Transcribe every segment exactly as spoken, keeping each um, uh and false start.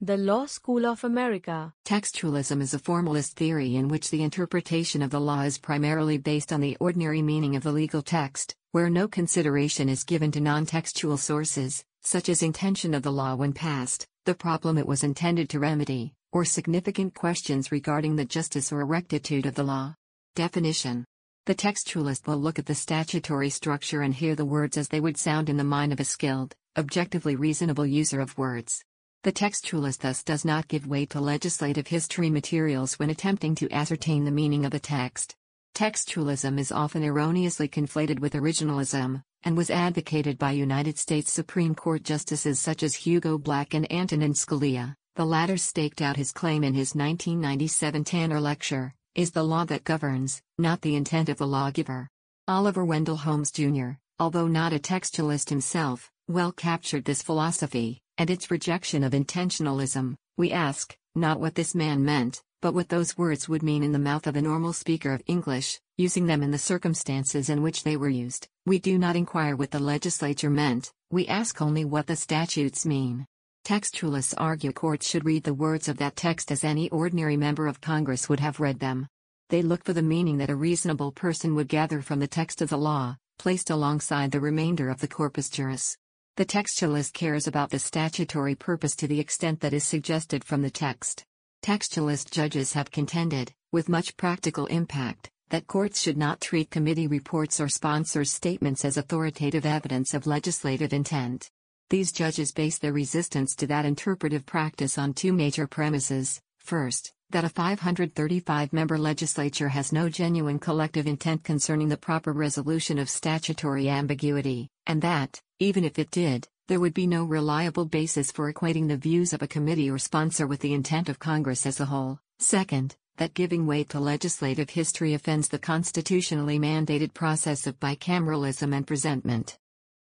The Law School of America. Textualism is a formalist theory in which the interpretation of the law is primarily based on the ordinary meaning of the legal text, where no consideration is given to non-textual sources, such as intention of the law when passed, the problem it was intended to remedy, or significant questions regarding the justice or rectitude of the law. Definition. The textualist will look at the statutory structure and hear the words as they would sound in the mind of a skilled, objectively reasonable user of words. The textualist thus does not give way to legislative history materials when attempting to ascertain the meaning of a text. Textualism is often erroneously conflated with originalism, and was advocated by United States Supreme Court justices such as Hugo Black and Antonin Scalia. The latter staked out his claim in his nineteen ninety-seven Tanner Lecture, "Is the law that governs, not the intent of the lawgiver." Oliver Wendell Holmes Junior, although not a textualist himself, well captured this philosophy, and its rejection of intentionalism. We ask, not what this man meant, but what those words would mean in the mouth of a normal speaker of English, using them in the circumstances in which they were used. We do not inquire what the legislature meant, we ask only what the statutes mean. Textualists argue courts should read the words of that text as any ordinary member of Congress would have read them. They look for the meaning that a reasonable person would gather from the text of the law, placed alongside the remainder of the corpus juris. The textualist cares about the statutory purpose to the extent that is suggested from the text. Textualist judges have contended, with much practical impact, that courts should not treat committee reports or sponsors' statements as authoritative evidence of legislative intent. These judges base their resistance to that interpretive practice on two major premises. First, that a five hundred thirty-five member legislature has no genuine collective intent concerning the proper resolution of statutory ambiguity, and that, even if it did, there would be no reliable basis for equating the views of a committee or sponsor with the intent of Congress as a whole. Second, that giving weight to legislative history offends the constitutionally mandated process of bicameralism and presentment.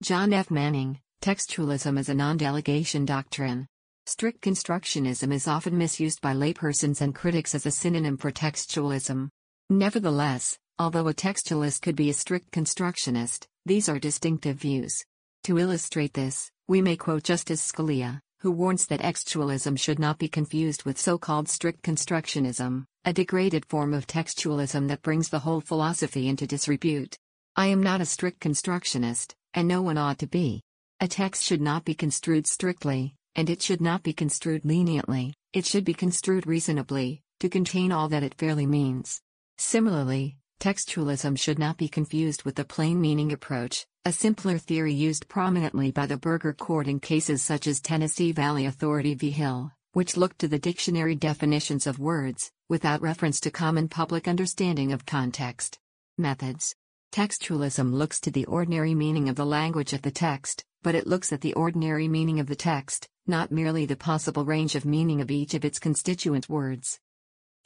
John F. Manning. Textualism is a non-delegation doctrine. Strict constructionism is often misused by laypersons and critics as a synonym for textualism. Nevertheless, although a textualist could be a strict constructionist, these are distinctive views. To illustrate this, we may quote Justice Scalia, who warns that textualism should not be confused with so-called strict constructionism, a degraded form of textualism that brings the whole philosophy into disrepute. "I am not a strict constructionist, and no one ought to be. A text should not be construed strictly, and it should not be construed leniently, it should be construed reasonably, to contain all that it fairly means." Similarly, textualism should not be confused with the plain meaning approach, a simpler theory used prominently by the Burger Court in cases such as Tennessee Valley Authority v. Hill, which looked to the dictionary definitions of words, without reference to common public understanding of context. Methods. Textualism looks to the ordinary meaning of the language of the text, but it looks at the ordinary meaning of the text, not merely the possible range of meaning of each of its constituent words.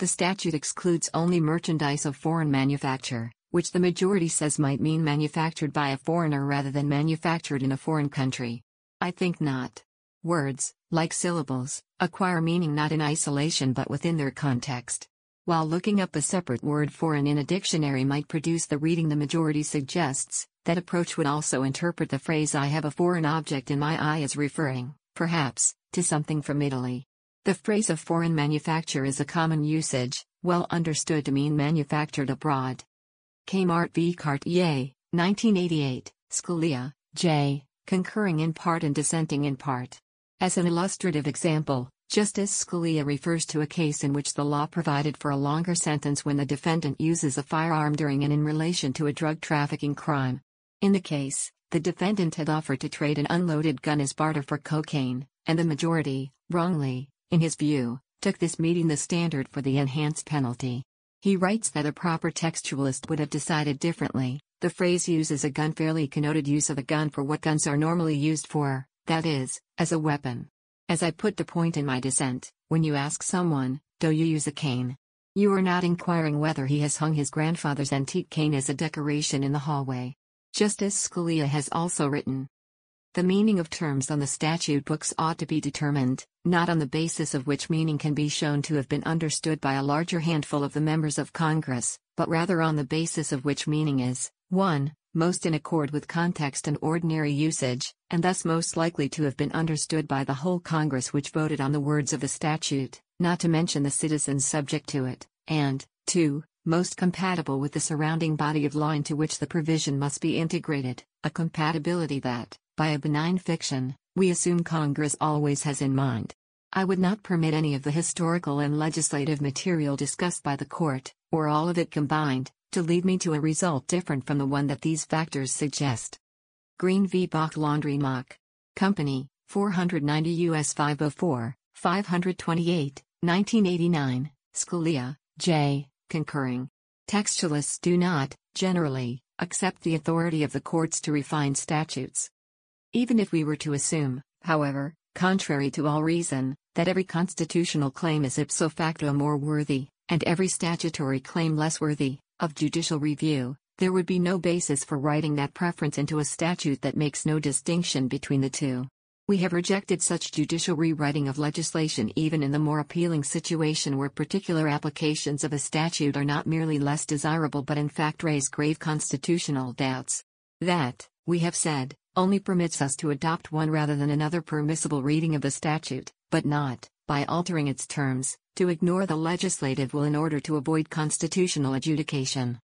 The statute excludes only merchandise of foreign manufacture, which the majority says might mean manufactured by a foreigner rather than manufactured in a foreign country. I think not. Words, like syllables, acquire meaning not in isolation but within their context. While looking up a separate word foreign in a dictionary might produce the reading the majority suggests, that approach would also interpret the phrase "I have a foreign object in my eye" as referring, perhaps, to something from Italy. The phrase "of foreign manufacture" is a common usage, well understood to mean manufactured abroad. Kmart v. Cartier, nineteen eighty-eight, Scalia, J., concurring in part and dissenting in part. As an illustrative example, Justice Scalia refers to a case in which the law provided for a longer sentence when the defendant uses a firearm during and in relation to a drug trafficking crime. In the case, the defendant had offered to trade an unloaded gun as barter for cocaine, and the majority, wrongly, in his view, took this meeting the standard for the enhanced penalty. He writes that a proper textualist would have decided differently. The phrase "uses a gun" fairly connoted use of a gun for what guns are normally used for, that is, as a weapon. As I put the point in my dissent, when you ask someone, "Do you use a cane?" you are not inquiring whether he has hung his grandfather's antique cane as a decoration in the hallway. Justice Scalia has also written, "The meaning of terms on the statute books ought to be determined, not on the basis of which meaning can be shown to have been understood by a larger handful of the members of Congress, but rather on the basis of which meaning is, one, most in accord with context and ordinary usage, and thus most likely to have been understood by the whole Congress, which voted on the words of the statute, not to mention the citizens subject to it, and, two, most compatible with the surrounding body of law into which the provision must be integrated, a compatibility that, by a benign fiction, we assume Congress always has in mind. I would not permit any of the historical and legislative material discussed by the Court, or all of it combined, to lead me to a result different from the one that these factors suggest. Green v. Bach Laundry Mach. Company, four ninety U S five oh four, five twenty-eight, nineteen eighty-nine, Scalia, J., concurring. Textualists do not, generally, accept the authority of the courts to refine statutes. Even if we were to assume, however, contrary to all reason, that every constitutional claim is ipso facto more worthy, and every statutory claim less worthy, of judicial review, there would be no basis for writing that preference into a statute that makes no distinction between the two. We have rejected such judicial rewriting of legislation even in the more appealing situation where particular applications of a statute are not merely less desirable but in fact raise grave constitutional doubts. That, we have said, only permits us to adopt one rather than another permissible reading of the statute, but not, by altering its terms, to ignore the legislative will in order to avoid constitutional adjudication.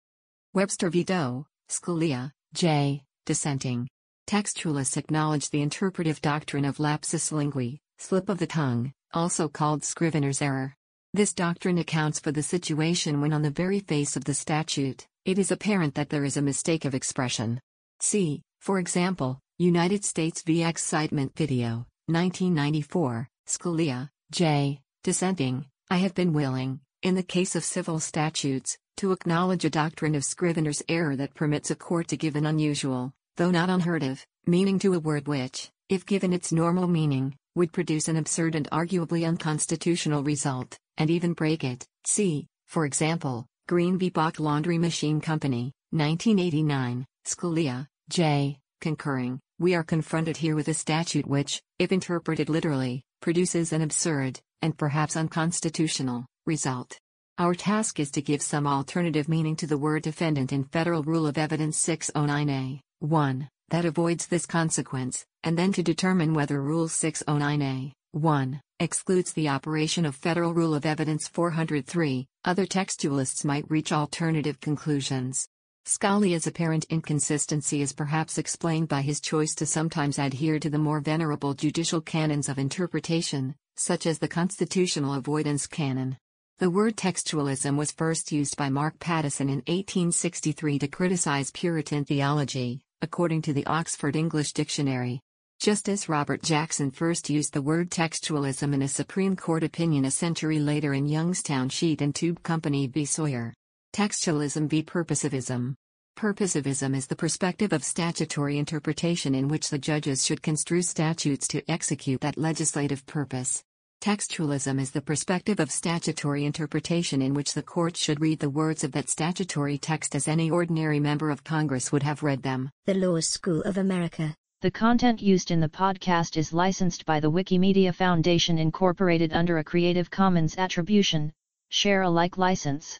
Webster v. Doe, Scalia, J., dissenting. Textualists acknowledge the interpretive doctrine of lapsus linguae, slip of the tongue, also called scrivener's error. This doctrine accounts for the situation when on the very face of the statute, it is apparent that there is a mistake of expression. See, for example, United States v. Excitement Video, nineteen ninety-four, Scalia, J., dissenting. I have been willing, in the case of civil statutes, to acknowledge a doctrine of scrivener's error that permits a court to give an unusual, though not unheard of, meaning to a word which, if given its normal meaning, would produce an absurd and arguably unconstitutional result, and even break it. See, for example, Green v. Bach Laundry Machine Company, nineteen eighty-nine, Scalia, J., concurring. We are confronted here with a statute which, if interpreted literally, produces an absurd, and perhaps unconstitutional, result. Our task is to give some alternative meaning to the word defendant in Federal Rule of Evidence six oh nine A. one. That avoids this consequence, and then to determine whether Rule six oh nine A. one. Excludes the operation of Federal Rule of Evidence four oh three. Other textualists might reach alternative conclusions. Scalia's apparent inconsistency is perhaps explained by his choice to sometimes adhere to the more venerable judicial canons of interpretation, such as the constitutional avoidance canon. The word textualism was first used by Mark Pattison in eighteen sixty-three to criticize Puritan theology, according to the Oxford English Dictionary. Just as Robert Jackson first used the word textualism in a Supreme Court opinion a century later in Youngstown Sheet and Tube Company v. Sawyer. Textualism v. Purposivism. Purposivism is the perspective of statutory interpretation in which the judges should construe statutes to execute that legislative purpose. Textualism is the perspective of statutory interpretation in which the court should read the words of that statutory text as any ordinary member of Congress would have read them. The Law School of America. The content used in the podcast is licensed by the Wikimedia Foundation Incorporated under a Creative Commons Attribution, Share Alike license.